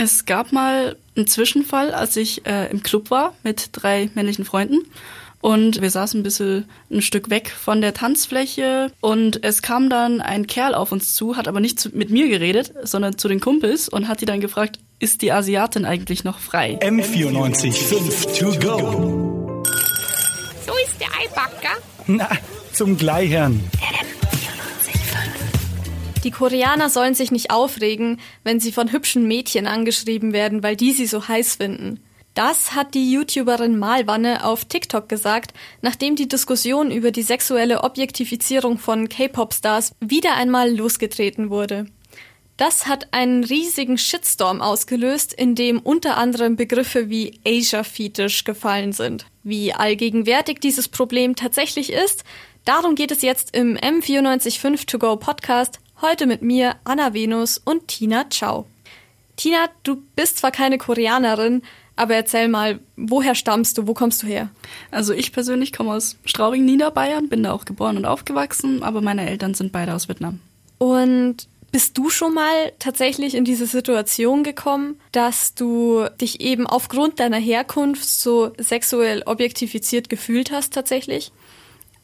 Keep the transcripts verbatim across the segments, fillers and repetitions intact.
Es gab mal einen Zwischenfall, als ich äh, im Club war mit drei männlichen Freunden. Und wir saßen ein bisschen ein Stück weg von der Tanzfläche und es kam dann ein Kerl auf uns zu, hat aber nicht zu, mit mir geredet, sondern zu den Kumpels und hat die dann gefragt, ist die Asiatin eigentlich noch frei? M vierundneunzig Punkt fünf to go. So ist der Eibacker. Na, zum Gleichern. Die Koreaner sollen sich nicht aufregen, wenn sie von hübschen Mädchen angeschrieben werden, weil die sie so heiß finden. Das hat die YouTuberin Malwane auf TikTok gesagt, nachdem die Diskussion über die sexuelle Objektifizierung von K-Pop-Stars wieder einmal losgetreten wurde. Das hat einen riesigen Shitstorm ausgelöst, in dem unter anderem Begriffe wie Asia-Fetisch gefallen sind. Wie allgegenwärtig dieses Problem tatsächlich ist, darum geht es jetzt im M vierundneunzig Punkt fünf To Go Podcast, heute mit mir, Anna Venus und Tina Chao. Tina, du bist zwar keine Koreanerin, aber erzähl mal, woher stammst du, wo kommst du her? Also ich persönlich komme aus Straubing, Niederbayern, bin da auch geboren und aufgewachsen, aber meine Eltern sind beide aus Vietnam. Und bist du schon mal tatsächlich in diese Situation gekommen, dass du dich eben aufgrund deiner Herkunft so sexuell objektifiziert gefühlt hast tatsächlich?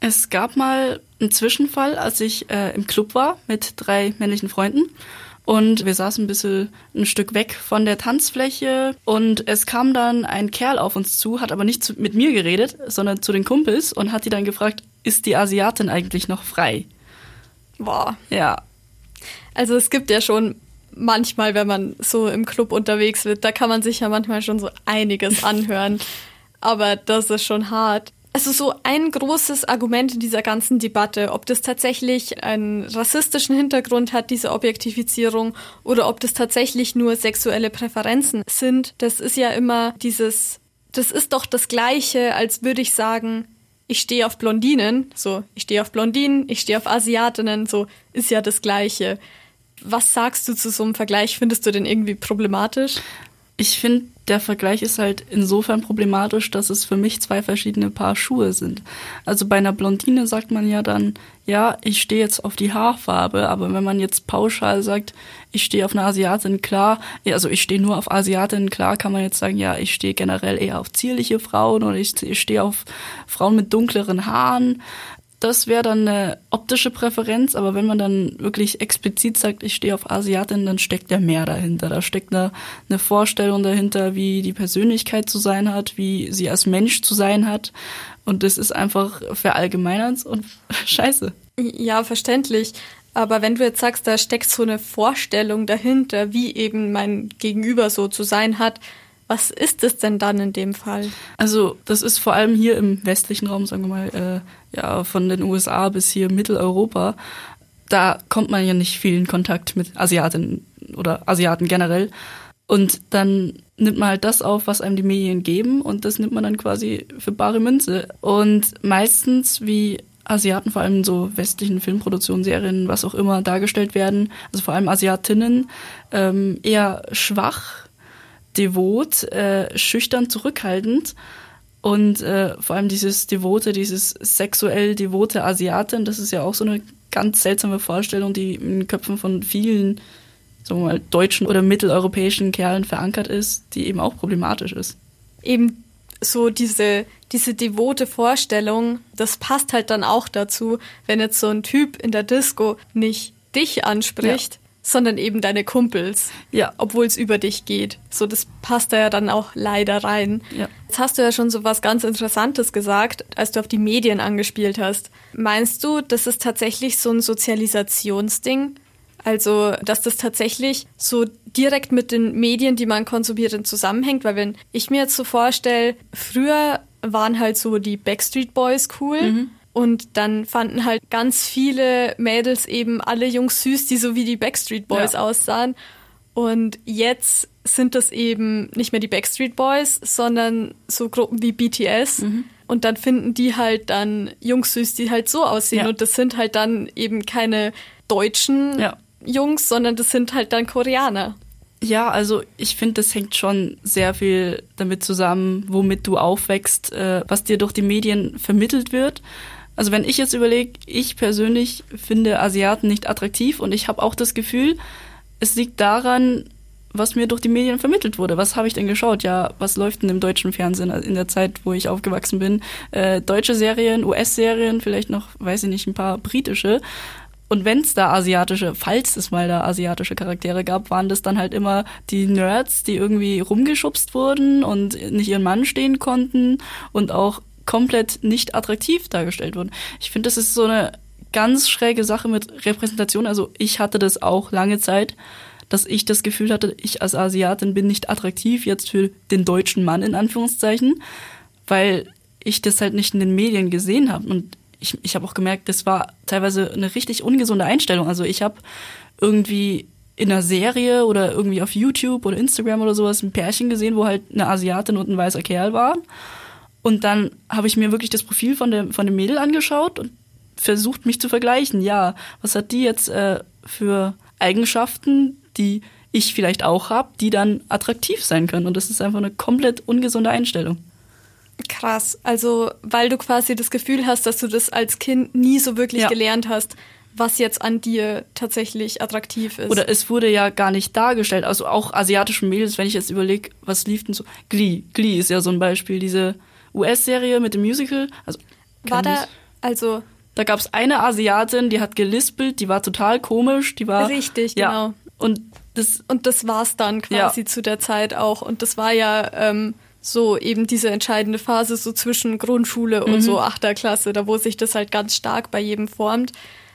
Es gab mal einen Zwischenfall, als ich äh, im Club war mit drei männlichen Freunden. Und wir saßen ein bisschen ein Stück weg von der Tanzfläche und es kam dann ein Kerl auf uns zu, hat aber nicht zu, mit mir geredet, sondern zu den Kumpels und hat die dann gefragt, ist die Asiatin eigentlich noch frei? Boah. Ja. Also es gibt ja schon manchmal, wenn man so im Club unterwegs wird, da kann man sich ja manchmal schon so einiges anhören, aber das ist schon hart. Also so ein großes Argument in dieser ganzen Debatte, ob das tatsächlich einen rassistischen Hintergrund hat, diese Objektifizierung, oder ob das tatsächlich nur sexuelle Präferenzen sind, das ist ja immer dieses, das ist doch das Gleiche, als würde ich sagen, ich stehe auf Blondinen, so, ich stehe auf Blondinen, ich stehe auf Asiatinnen, so, ist ja das Gleiche. Was sagst du zu so einem Vergleich? Findest du den irgendwie problematisch? Ich finde, der Vergleich ist halt insofern problematisch, dass es für mich zwei verschiedene Paar Schuhe sind. Also bei einer Blondine sagt man ja dann, ja, ich stehe jetzt auf die Haarfarbe, aber wenn man jetzt pauschal sagt, ich stehe auf eine Asiatin, klar, also ich stehe nur auf Asiatin, klar, kann man jetzt sagen, ja, ich stehe generell eher auf zierliche Frauen oder ich stehe auf Frauen mit dunkleren Haaren. Das wäre dann eine optische Präferenz, aber wenn man dann wirklich explizit sagt, ich stehe auf Asiatin, dann steckt ja mehr dahinter. Da steckt eine, eine Vorstellung dahinter, wie die Persönlichkeit zu sein hat, wie sie als Mensch zu sein hat. Und das ist einfach verallgemeinert und scheiße. Ja, verständlich. Aber wenn du jetzt sagst, da steckt so eine Vorstellung dahinter, wie eben mein Gegenüber so zu sein hat, was ist es denn dann in dem Fall? Also das ist vor allem hier im westlichen Raum, sagen wir mal, äh, ja, von den U S A bis hier Mitteleuropa, da kommt man ja nicht viel in Kontakt mit Asiatinnen oder Asiaten generell. Und dann nimmt man halt das auf, was einem die Medien geben und das nimmt man dann quasi für bare Münze. Und meistens, wie Asiaten vor allem in so westlichen Filmproduktionen, Serien, was auch immer dargestellt werden, also vor allem Asiatinnen, ähm, eher schwach, devot, äh, schüchtern, zurückhaltend und äh, vor allem dieses Devote, dieses sexuell devote Asiatin, das ist ja auch so eine ganz seltsame Vorstellung, die in den Köpfen von vielen, sagen wir mal, deutschen oder mitteleuropäischen Kerlen verankert ist, die eben auch problematisch ist. Eben so diese, diese devote Vorstellung, das passt halt dann auch dazu, wenn jetzt so ein Typ in der Disco nicht dich anspricht, ja, sondern eben deine Kumpels, ja, obwohl es über dich geht. So, das passt da ja dann auch leider rein. Ja. Jetzt hast du ja schon so was ganz Interessantes gesagt, als du auf die Medien angespielt hast. Meinst du, das ist tatsächlich so ein Sozialisationsding? Also, dass das tatsächlich so direkt mit den Medien, die man konsumiert, zusammenhängt? Weil wenn ich mir jetzt so vorstelle, früher waren halt so die Backstreet Boys cool, mhm. Und dann fanden halt ganz viele Mädels eben alle Jungs süß, die so wie die Backstreet Boys, ja, aussahen. Und jetzt sind das eben nicht mehr die Backstreet Boys, sondern so Gruppen wie B T S. Mhm. Und dann finden die halt dann Jungs süß, die halt so aussehen. Ja. Und das sind halt dann eben keine deutschen, ja, Jungs, sondern das sind halt dann Koreaner. Ja, also ich finde, das hängt schon sehr viel damit zusammen, womit du aufwächst, äh, was dir durch die Medien vermittelt wird. Also wenn ich jetzt überlege, ich persönlich finde Asiaten nicht attraktiv und ich habe auch das Gefühl, es liegt daran, was mir durch die Medien vermittelt wurde. Was habe ich denn geschaut? Ja, was läuft denn im deutschen Fernsehen in der Zeit, wo ich aufgewachsen bin? Äh, deutsche Serien, U S-Serien, vielleicht noch, weiß ich nicht, ein paar britische. Und wenn es da asiatische, falls es mal da asiatische Charaktere gab, waren das dann halt immer die Nerds, die irgendwie rumgeschubst wurden und nicht ihren Mann stehen konnten und auch komplett nicht attraktiv dargestellt wurden. Ich finde, das ist so eine ganz schräge Sache mit Repräsentation. Also ich hatte das auch lange Zeit, dass ich das Gefühl hatte, ich als Asiatin bin nicht attraktiv jetzt für den deutschen Mann in Anführungszeichen, weil ich das halt nicht in den Medien gesehen habe. Und Ich, ich habe auch gemerkt, das war teilweise eine richtig ungesunde Einstellung. Also ich habe irgendwie in einer Serie oder irgendwie auf YouTube oder Instagram oder sowas ein Pärchen gesehen, wo halt eine Asiatin und ein weißer Kerl waren. Und dann habe ich mir wirklich das Profil von dem, von dem Mädel angeschaut und versucht, mich zu vergleichen. Ja, was hat die jetzt äh, für Eigenschaften, die ich vielleicht auch habe, die dann attraktiv sein können? Und das ist einfach eine komplett ungesunde Einstellung. Krass, also weil du quasi das Gefühl hast, dass du das als Kind nie so wirklich ja. gelernt hast, was jetzt an dir tatsächlich attraktiv ist. Oder es wurde ja gar nicht dargestellt, also auch asiatischen Mädels, wenn ich jetzt überlege, was lief denn so? Glee, Glee ist ja so ein Beispiel, diese U S-Serie mit dem Musical. Also, war da, nicht. also... Da gab es eine Asiatin, die hat gelispelt, die war total komisch, die war... Richtig, ja, genau. Und das, und das war's dann quasi ja. zu der Zeit auch. Und das war ja... Ähm, so eben diese entscheidende Phase so zwischen Grundschule und mhm. so achter Klasse, da wo sich das halt ganz stark bei jedem formt.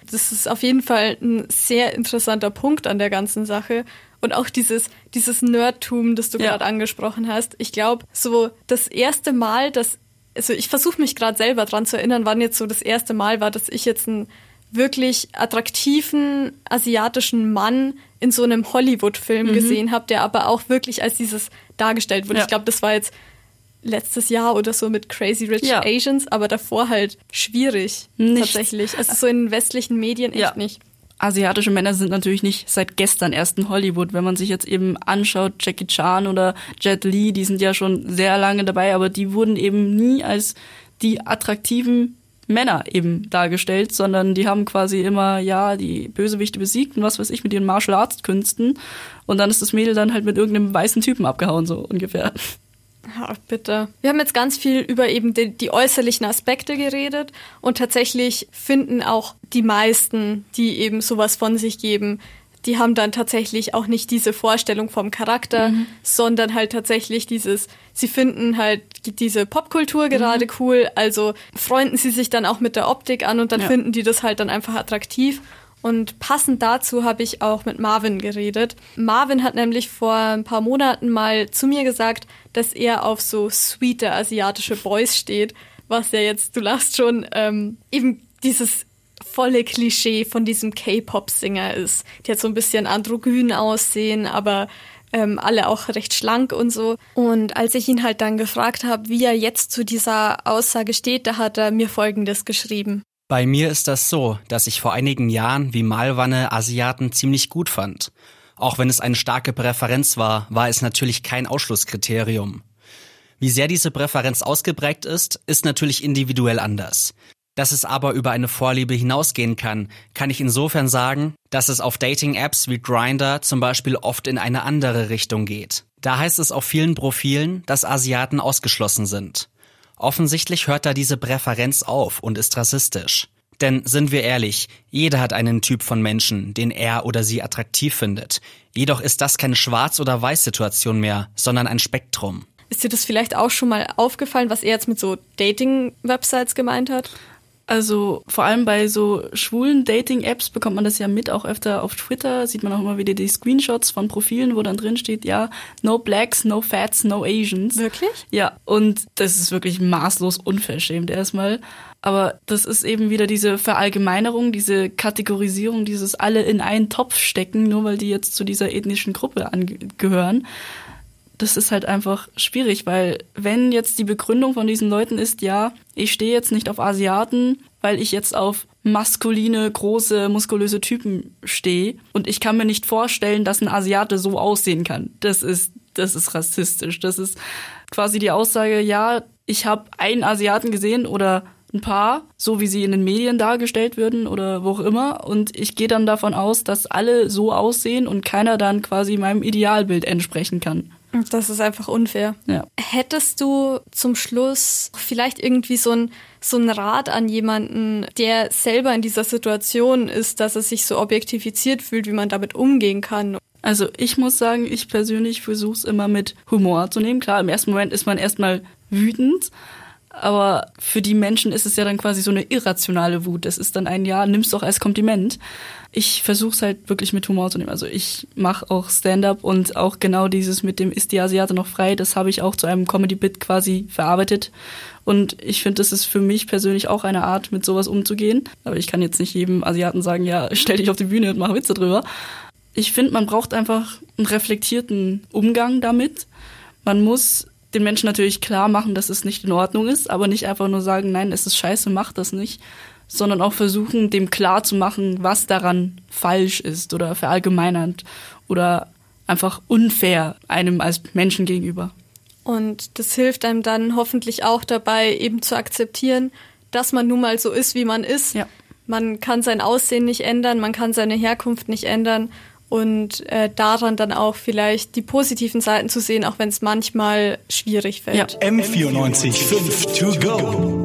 Das ist auf jeden Fall ein sehr interessanter Punkt an der ganzen Sache. Und auch dieses, dieses Nerdtum, das du ja. gerade angesprochen hast. Ich glaube, so das erste Mal, dass, also ich versuche mich gerade selber dran zu erinnern, wann jetzt so das erste Mal war, dass ich jetzt einen wirklich attraktiven asiatischen Mann in so einem Hollywood-Film mhm. gesehen habe, der aber auch wirklich als dieses dargestellt wurde. Ja. Ich glaube, das war jetzt letztes Jahr oder so mit Crazy Rich ja. Asians, aber davor halt schwierig nicht. tatsächlich. Also so in westlichen Medien echt ja. nicht. Asiatische Männer sind natürlich nicht seit gestern erst in Hollywood. Wenn man sich jetzt eben anschaut, Jackie Chan oder Jet Li, die sind ja schon sehr lange dabei, aber die wurden eben nie als die attraktiven Männer eben dargestellt, sondern die haben quasi immer, ja, die Bösewichte besiegt und was weiß ich, mit ihren Martial-Arts-Künsten. Und dann ist das Mädel dann halt mit irgendeinem weißen Typen abgehauen, so ungefähr. Ach, bitte. Wir haben jetzt ganz viel über eben die, die äußerlichen Aspekte geredet und tatsächlich finden auch die meisten, die eben sowas von sich geben, die haben dann tatsächlich auch nicht diese Vorstellung vom Charakter, mhm. sondern halt tatsächlich dieses, sie finden halt diese Popkultur gerade mhm. cool, also freunden sie sich dann auch mit der Optik an und dann ja. finden die das halt dann einfach attraktiv. Und passend dazu habe ich auch mit Marvin geredet. Marvin hat nämlich vor ein paar Monaten mal zu mir gesagt, dass er auf so sweete asiatische Boys steht, was ja jetzt, du lachst schon, ähm, eben dieses volle Klischee von diesem K-Pop-Singer ist, die hat so ein bisschen androgyn aussehen, aber ähm, alle auch recht schlank und so. Und als ich ihn halt dann gefragt habe, wie er jetzt zu dieser Aussage steht, da hat er mir Folgendes geschrieben. Bei mir ist das so, dass ich vor einigen Jahren wie Malwane Asiaten ziemlich gut fand. Auch wenn es eine starke Präferenz war, war es natürlich kein Ausschlusskriterium. Wie sehr diese Präferenz ausgeprägt ist, ist natürlich individuell anders. Dass es aber über eine Vorliebe hinausgehen kann, kann ich insofern sagen, dass es auf Dating-Apps wie Grindr zum Beispiel oft in eine andere Richtung geht. Da heißt es auf vielen Profilen, dass Asiaten ausgeschlossen sind. Offensichtlich hört da diese Präferenz auf und ist rassistisch. Denn sind wir ehrlich, jeder hat einen Typ von Menschen, den er oder sie attraktiv findet. Jedoch ist das keine Schwarz- oder Weiß-Situation mehr, sondern ein Spektrum. Ist dir das vielleicht auch schon mal aufgefallen, was er jetzt mit so Dating-Websites gemeint hat? Also vor allem bei so schwulen Dating-Apps bekommt man das ja mit, auch öfter auf Twitter sieht man auch immer wieder die Screenshots von Profilen, wo dann drin steht, ja, no blacks, no fats, no Asians. Wirklich? Ja, und das ist wirklich maßlos unverschämt erstmal. Aber das ist eben wieder diese Verallgemeinerung, diese Kategorisierung, dieses alle in einen Topf stecken, nur weil die jetzt zu dieser ethnischen Gruppe angehören. Das ist halt einfach schwierig, weil wenn jetzt die Begründung von diesen Leuten ist, ja, ich stehe jetzt nicht auf Asiaten, weil ich jetzt auf maskuline, große, muskulöse Typen stehe und ich kann mir nicht vorstellen, dass ein Asiate so aussehen kann. Das ist, das ist rassistisch. Das ist quasi die Aussage, ja, ich habe einen Asiaten gesehen oder ein Paar, so wie sie in den Medien dargestellt würden oder wo auch immer. Und ich gehe dann davon aus, dass alle so aussehen und keiner dann quasi meinem Idealbild entsprechen kann. Das ist einfach unfair. Ja. Hättest du zum Schluss vielleicht irgendwie so ein, so ein Rat an jemanden, der selber in dieser Situation ist, dass er sich so objektifiziert fühlt, wie man damit umgehen kann? Also ich muss sagen, ich persönlich versuche es immer mit Humor zu nehmen. Klar, im ersten Moment ist man erstmal wütend, aber für die Menschen ist es ja dann quasi so eine irrationale Wut. Das ist dann ein Ja, nimm's doch als Kompliment. Ich versuche es halt wirklich mit Humor zu nehmen. Also ich mache auch Stand-up und auch genau dieses mit dem Ist die Asiate noch frei, das habe ich auch zu einem Comedy-Bit quasi verarbeitet. Und ich finde, das ist für mich persönlich auch eine Art, mit sowas umzugehen. Aber ich kann jetzt nicht jedem Asiaten sagen, ja, stell dich auf die Bühne und mach Witze drüber. Ich finde, man braucht einfach einen reflektierten Umgang damit. Man muss den Menschen natürlich klar machen, dass es nicht in Ordnung ist, aber nicht einfach nur sagen, nein, es ist scheiße, mach das nicht, sondern auch versuchen, dem klar zu machen, was daran falsch ist oder verallgemeinernd oder einfach unfair einem als Menschen gegenüber. Und das hilft einem dann hoffentlich auch dabei, eben zu akzeptieren, dass man nun mal so ist, wie man ist. Ja. Man kann sein Aussehen nicht ändern, man kann seine Herkunft nicht ändern. Und äh, daran dann auch vielleicht die positiven Seiten zu sehen, auch wenn es manchmal schwierig fällt. Ja. M vierundneunzig Punkt fünf to go.